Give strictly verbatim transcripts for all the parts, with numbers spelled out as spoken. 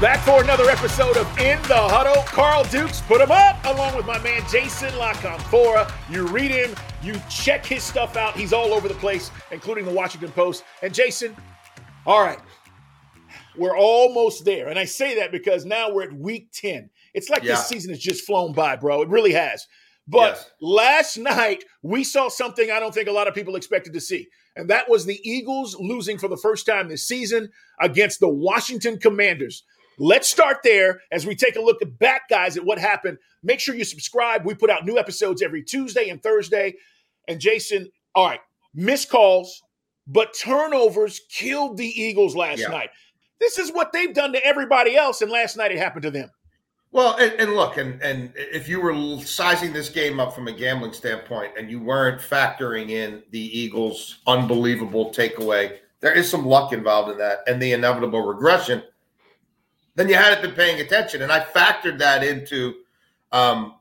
Back for another episode of In the Huddle. Carl Dukes, put him up, along with my man Jason LaCanfora. You read him, you check his stuff out. He's all over the place, including the Washington Post. And Jason, all right, we're almost there. And I say that because now we're at week ten. It's like yeah. this season has just flown by, bro. It really has. But yes. last night, we saw something I don't think a lot of people expected to see. And that was the Eagles losing for the first time this season against the Washington Commanders. Let's start there as we take a look back, guys, at what happened. Make sure you subscribe. We put out new episodes every Tuesday and Thursday. And Jason, all right, missed calls, but turnovers killed the Eagles last yeah. night. This is what they've done to everybody else, and last night it happened to them. Well, and, and look, and, and if you were sizing this game up from a gambling standpoint and you weren't factoring in the Eagles' unbelievable takeaway, there is some luck involved in that and the inevitable regression. Then you hadn't been paying attention. And I factored that into um,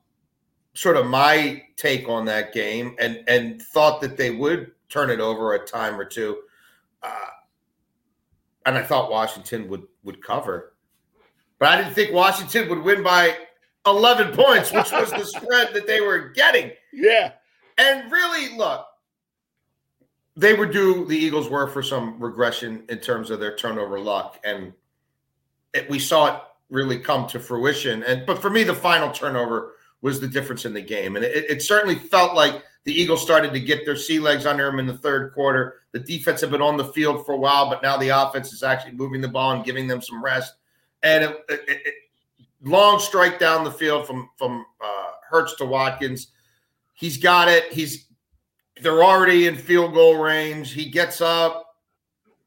sort of my take on that game and, and thought that they would turn it over a time or two. Uh, and I thought Washington would, would cover. But I didn't think Washington would win by eleven points, which was the spread that they were getting. Yeah. And really, look, they were due, the Eagles were, for some regression in terms of their turnover luck. And It, we saw it really come to fruition. And but for me, the final turnover was the difference in the game. And it, it certainly felt like the Eagles started to get their sea legs under them in the third quarter. The defense had been on the field for a while, but now the offense is actually moving the ball and giving them some rest. And it, it, it, long strike down the field from, from uh, Hurts to Watkins. He's got it. He's They're already in field goal range. He gets up,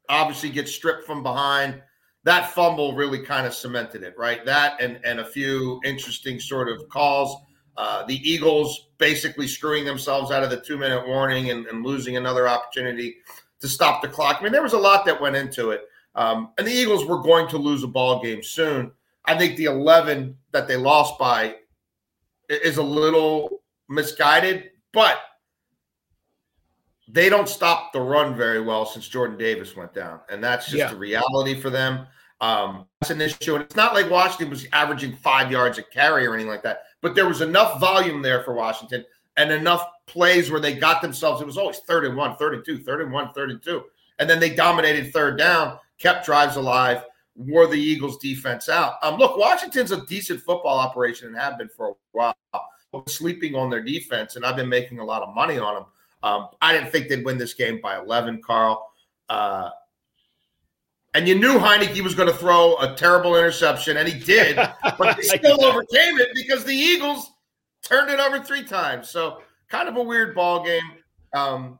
obviously gets stripped from behind. That fumble really kind of cemented it, right? That and, and a few interesting sort of calls. Uh, the Eagles basically screwing themselves out of the two-minute warning and, and losing another opportunity to stop the clock. I mean, there was a lot that went into it. Um, and the Eagles were going to lose a ball game soon. I think the eleven that they lost by is a little misguided, but they don't stop the run very well since Jordan Davis went down. And that's just yeah. the reality for them. Um, that's an issue. And it's not like Washington was averaging five yards a carry or anything like that, but there was enough volume there for Washington and enough plays where they got themselves. It was always third and one, third and two, third and one, third and two. And then they dominated third down, kept drives alive, wore the Eagles defense out. Um, look, Washington's a decent football operation and have been for a while. I'm sleeping on their defense, and I've been making a lot of money on them. Um, I didn't think they'd win this game by eleven, Carl. Uh, and you knew Heinicke was going to throw a terrible interception, and he did, but they still overcame it because the Eagles turned it over three times. So kind of a weird ball game um,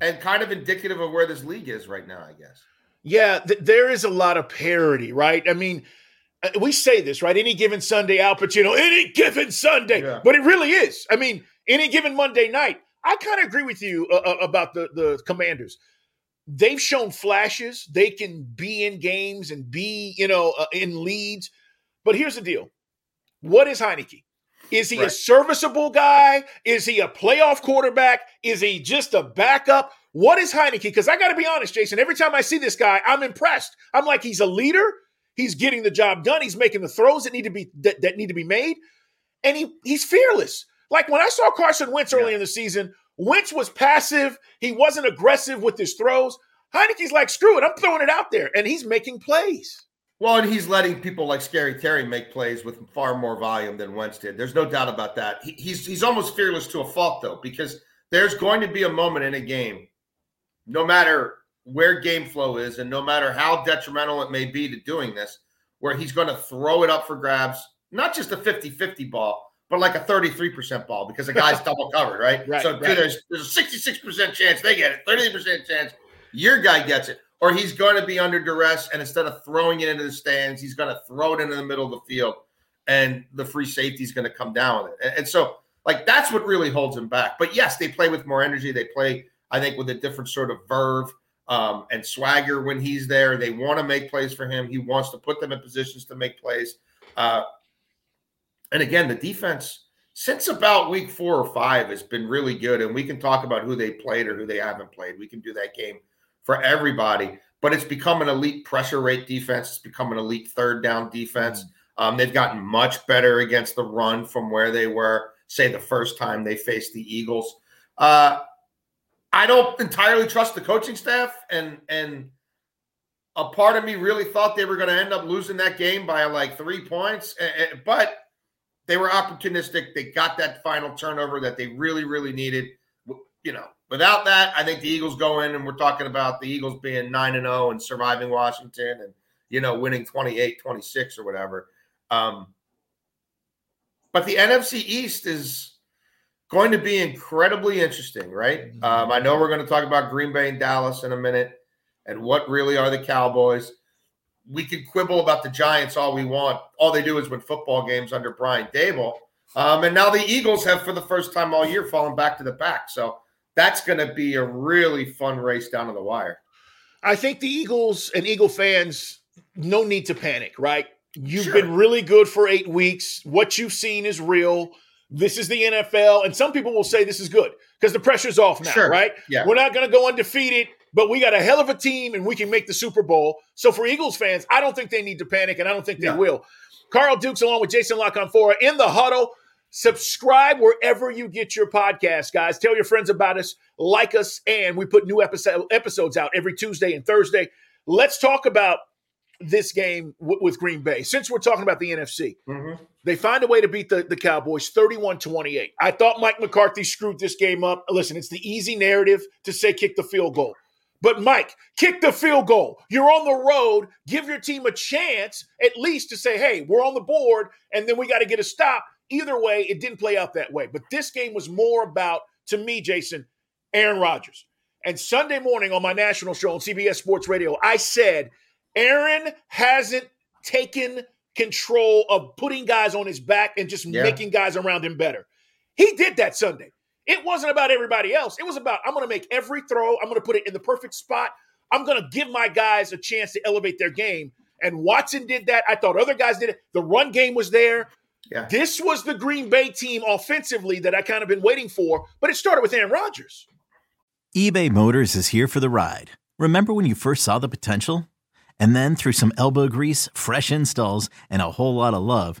and kind of indicative of where this league is right now, I guess. Yeah, th- there is a lot of parity, right? I mean, we say this, right? Any given Sunday, Al Pacino, any given Sunday, yeah. but it really is. I mean, any given Monday night, I kind of agree with you uh, about the, the Commanders. They've shown flashes. They can be in games and be, you know, uh, in leads. But here's the deal. What is Heinicke? Is he right. a serviceable guy? Is he a playoff quarterback? Is he just a backup? What is Heinicke? Because I got to be honest, Jason, every time I see this guy, I'm impressed. I'm like, he's a leader. He's getting the job done. He's making the throws that need to be that, that need to be made. And he he's fearless. Like when I saw Carson Wentz early yeah. in the season, Wentz was passive. He wasn't aggressive with his throws. Heinicke's like, screw it, I'm throwing it out there. And he's making plays. Well, and he's letting people like Scary Terry make plays with far more volume than Wentz did. There's no doubt about that. He, he's he's almost fearless to a fault, though, because there's going to be a moment in a game, no matter where game flow is and no matter how detrimental it may be to doing this, where he's going to throw it up for grabs, not just a fifty-fifty ball, but like a thirty-three percent ball because the guy's double covered, right? right so right. Dude, there's, there's a sixty-six percent chance they get it, thirty-eight percent chance your guy gets it. Or he's going to be under duress, and instead of throwing it into the stands, he's going to throw it into the middle of the field, and the free safety is going to come down with it. And, and so, like, that's what really holds him back. But, yes, they play with more energy. They play, I think, with a different sort of verve um, and swagger when he's there. They want to make plays for him. He wants to put them in positions to make plays. Uh, and, again, the defense, since about week four or five, has been really good, and we can talk about who they played or who they haven't played. We can do that game for everybody, but it's become an elite pressure rate defense. It's become an elite third down defense. Um, they've gotten much better against the run from where they were, say, the first time they faced the Eagles. Uh, I don't entirely trust the coaching staff, and and a part of me really thought they were going to end up losing that game by like three points, but they were opportunistic. They got that final turnover that they really, really needed, you know. Without that, I think the Eagles go in, and we're talking about the Eagles being nine and oh and surviving Washington and, you know, winning twenty-eight twenty-six or whatever. Um, but the N F C East is going to be incredibly interesting, right? Um, I know we're going to talk about Green Bay and Dallas in a minute and what really are the Cowboys. We can quibble about the Giants all we want. All they do is win football games under Brian Daboll. Um, and now the Eagles have, for the first time all year, fallen back to the pack. So that's going to be a really fun race down to the wire. I think the Eagles and Eagle fans, no need to panic, right? You've sure. been really good for eight weeks. What you've seen is real. This is the N F L. And some people will say this is good because the pressure's off now, sure. right? Yeah. We're not going to go undefeated, but we got a hell of a team and we can make the Super Bowl. So for Eagles fans, I don't think they need to panic, and I don't think yeah. they will. Carl Dukes along with Jason LaCanfora in the huddle. Subscribe wherever you get your podcast, guys. Tell your friends about us, like us, and we put new episode, episodes out every Tuesday and Thursday. Let's talk about this game w- with Green Bay. Since we're talking about the N F C, mm-hmm. they find a way to beat the, the Cowboys thirty-one twenty-eight. I thought Mike McCarthy screwed this game up. Listen, it's the easy narrative to say kick the field goal. But, Mike, kick the field goal. You're on the road. Give your team a chance at least to say, hey, we're on the board, and then we got to get a stop. Either way, it didn't play out that way. But this game was more about, to me, Jason, Aaron Rodgers. And Sunday morning on my national show on C B S Sports Radio, I said, Aaron hasn't taken control of putting guys on his back and just yeah. making guys around him better. He did that Sunday. It wasn't about everybody else. It was about, I'm going to make every throw. I'm going to put it in the perfect spot. I'm going to give my guys a chance to elevate their game. And Watson did that. I thought other guys did it. The run game was there. Yeah. This was the Green Bay team offensively that I kind of been waiting for, but it started with Aaron Rodgers. eBay Motors is here for the ride. Remember when you first saw the potential? And then through some elbow grease, fresh installs, and a whole lot of love,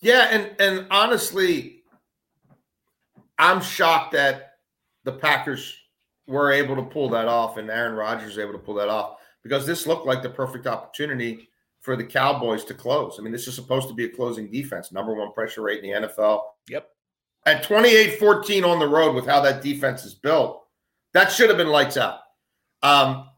Yeah, and and honestly, I'm shocked that the Packers were able to pull that off and Aaron Rodgers was able to pull that off, because this looked like the perfect opportunity for the Cowboys to close. I mean, this is supposed to be a closing defense, number one pressure rate in the N F L. Yep. At twenty-eight fourteen on the road with how that defense is built, that should have been lights out. Um,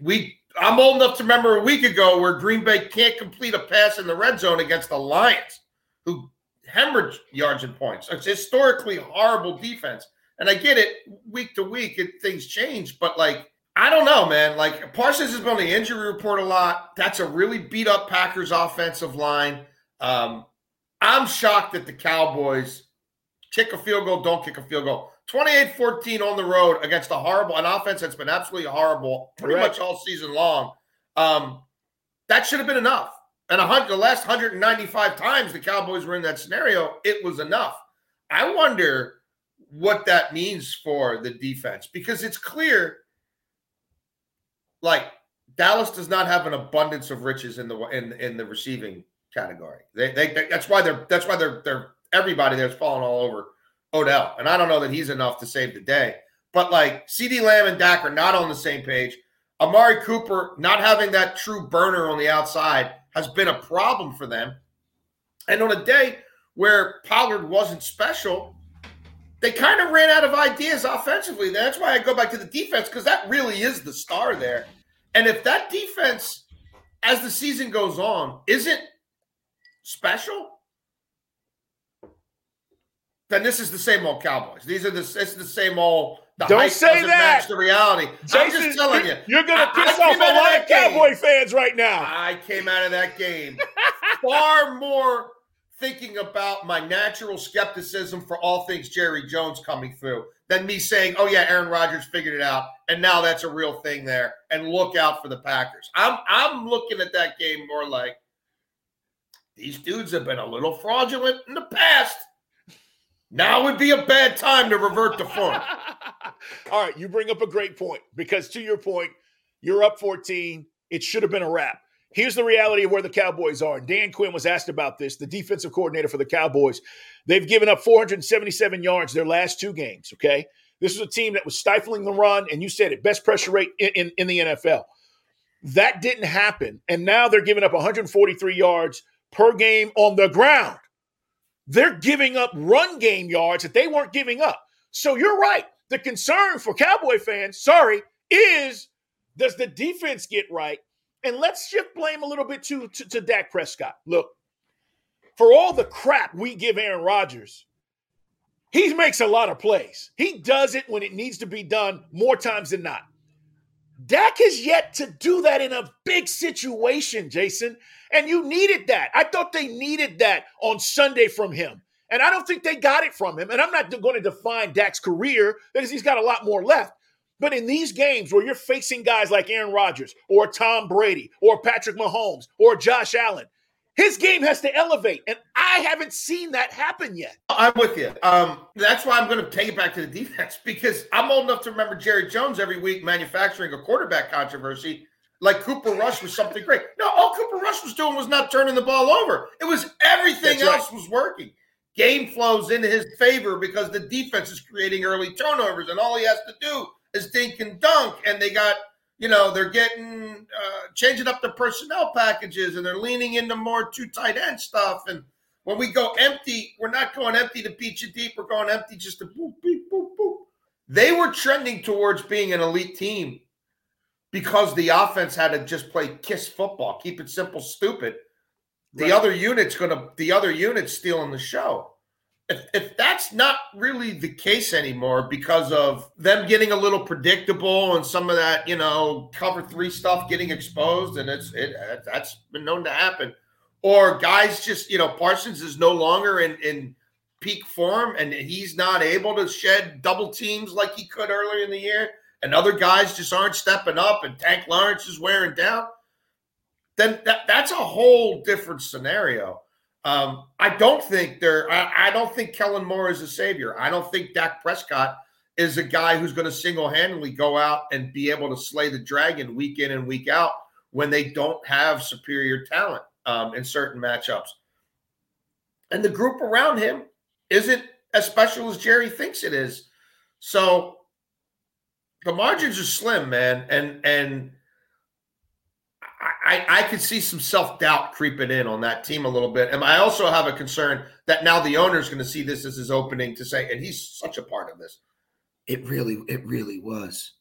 we I'm old enough to remember a week ago where Green Bay can't complete a pass in the red zone against the Lions, who hemorrhage yards and points. It's historically horrible defense. And I get it, week to week, it, things change. But, like, I don't know, man. Like, Parsons has been on the injury report a lot. That's a really beat-up Packers offensive line. Um, I'm shocked that the Cowboys kick a field goal, don't kick a field goal. twenty-eight fourteen on the road against a horrible, an offense that's been absolutely horrible pretty Correct. much all season long. Um, that should have been enough. And a hundred, the last one hundred ninety-five times the Cowboys were in that scenario, it was enough. I wonder what that means for the defense, because it's clear, like, Dallas does not have an abundance of riches in the in in the receiving category. They, they, they that's why they're that's why they're they're everybody there's falling all over Odell, and I don't know that he's enough to save the day. But, like, CeeDee Lamb and Dak are not on the same page. Amari Cooper not having that true burner on the outside has been a problem for them. And on a day where Pollard wasn't special, they kind of ran out of ideas offensively. That's why I go back to the defense, because that really is the star there. And if that defense, as the season goes on, isn't special, then this is the same old Cowboys. These are the, it's the same old. The Don't say that. Match the reality. Jason, I'm just telling you. You're going to piss off a lot of Cowboy fans right now. I came out of that game far more thinking about my natural skepticism for all things Jerry Jones coming through than me saying, oh, yeah, Aaron Rodgers figured it out, and now that's a real thing there, and look out for the Packers. I'm I'm looking at that game more like, these dudes have been a little fraudulent in the past. Now would be a bad time to revert to form. All right, you bring up a great point, because to your point, you're up fourteen. It should have been a wrap. Here's the reality of where the Cowboys are. Dan Quinn was asked about this, the defensive coordinator for the Cowboys. They've given up four hundred seventy-seven yards their last two games, okay? This is a team that was stifling the run, and you said it, best pressure rate in, in, in the N F L. That didn't happen, and now they're giving up one hundred forty-three yards per game on the ground. They're giving up run game yards that they weren't giving up. So you're right. The concern for Cowboy fans, sorry, is does the defense get right? And let's shift blame a little bit to, to, to Dak Prescott. Look, for all the crap we give Aaron Rodgers, he makes a lot of plays. He does it when it needs to be done more times than not. Dak has yet to do that in a big situation, Jason. And you needed that. I thought they needed that on Sunday from him. And I don't think they got it from him. And I'm not going to define Dak's career because he's got a lot more left. But in these games where you're facing guys like Aaron Rodgers or Tom Brady or Patrick Mahomes or Josh Allen, his game has to elevate. And I haven't seen that happen yet. I'm with you. Um, that's why I'm going to take it back to the defense, because I'm old enough to remember Jerry Jones every week manufacturing a quarterback controversy like Cooper Rush was something great. No, all Cooper Rush was doing was not turning the ball over. It was everything that's else right. was working. Game flows into his favor because the defense is creating early turnovers, and all he has to do is dink and dunk, and they got, you know, they're getting, uh, changing up the personnel packages, and they're leaning into more two tight end stuff. And when we go empty, we're not going empty to beat you deep. We're going empty just to boop, beep, boop, boop. They were trending towards being an elite team because the offense had to just play kiss football, keep it simple, stupid. The right. other unit's gonna, the other unit's stealing the show. If, if that's not really the case anymore because of them getting a little predictable and some of that, you know, cover three stuff getting exposed, and it's it that's been known to happen, or guys just, you know, Parsons is no longer in, in peak form and he's not able to shed double teams like he could earlier in the year, and other guys just aren't stepping up, and Tank Lawrence is wearing down, then that, that's a whole different scenario. Um, I don't think they're. I, I don't think Kellen Moore is a savior. I don't think Dak Prescott is a guy who's going to single-handedly go out and be able to slay the dragon week in and week out when they don't have superior talent um, in certain matchups. And the group around him isn't as special as Jerry thinks it is. So the margins are slim, man. And and I, I could see some self-doubt creeping in on that team a little bit. And I also have a concern that now the owner is going to see this as his opening to say, and he's such a part of this. It really, it really was.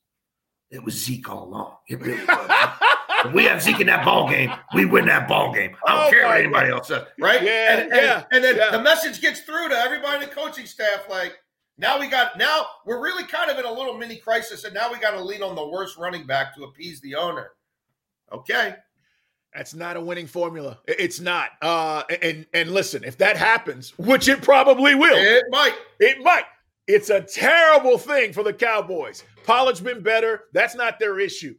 It was Zeke all along. It really was. If we have Zeke in that ball game, we win that ball game. I don't oh care what anybody God. else says, right? Yeah, and, and, yeah, and then yeah. the message gets through to everybody in the coaching staff, like, now we got, now we're really kind of in a little mini crisis, and now we got to lean on the worst running back to appease the owner. Okay. That's not a winning formula. It's not. Uh, and and listen, if that happens, which it probably will. It might. It might. It's a terrible thing for the Cowboys. Pollard's been better. That's not their issue.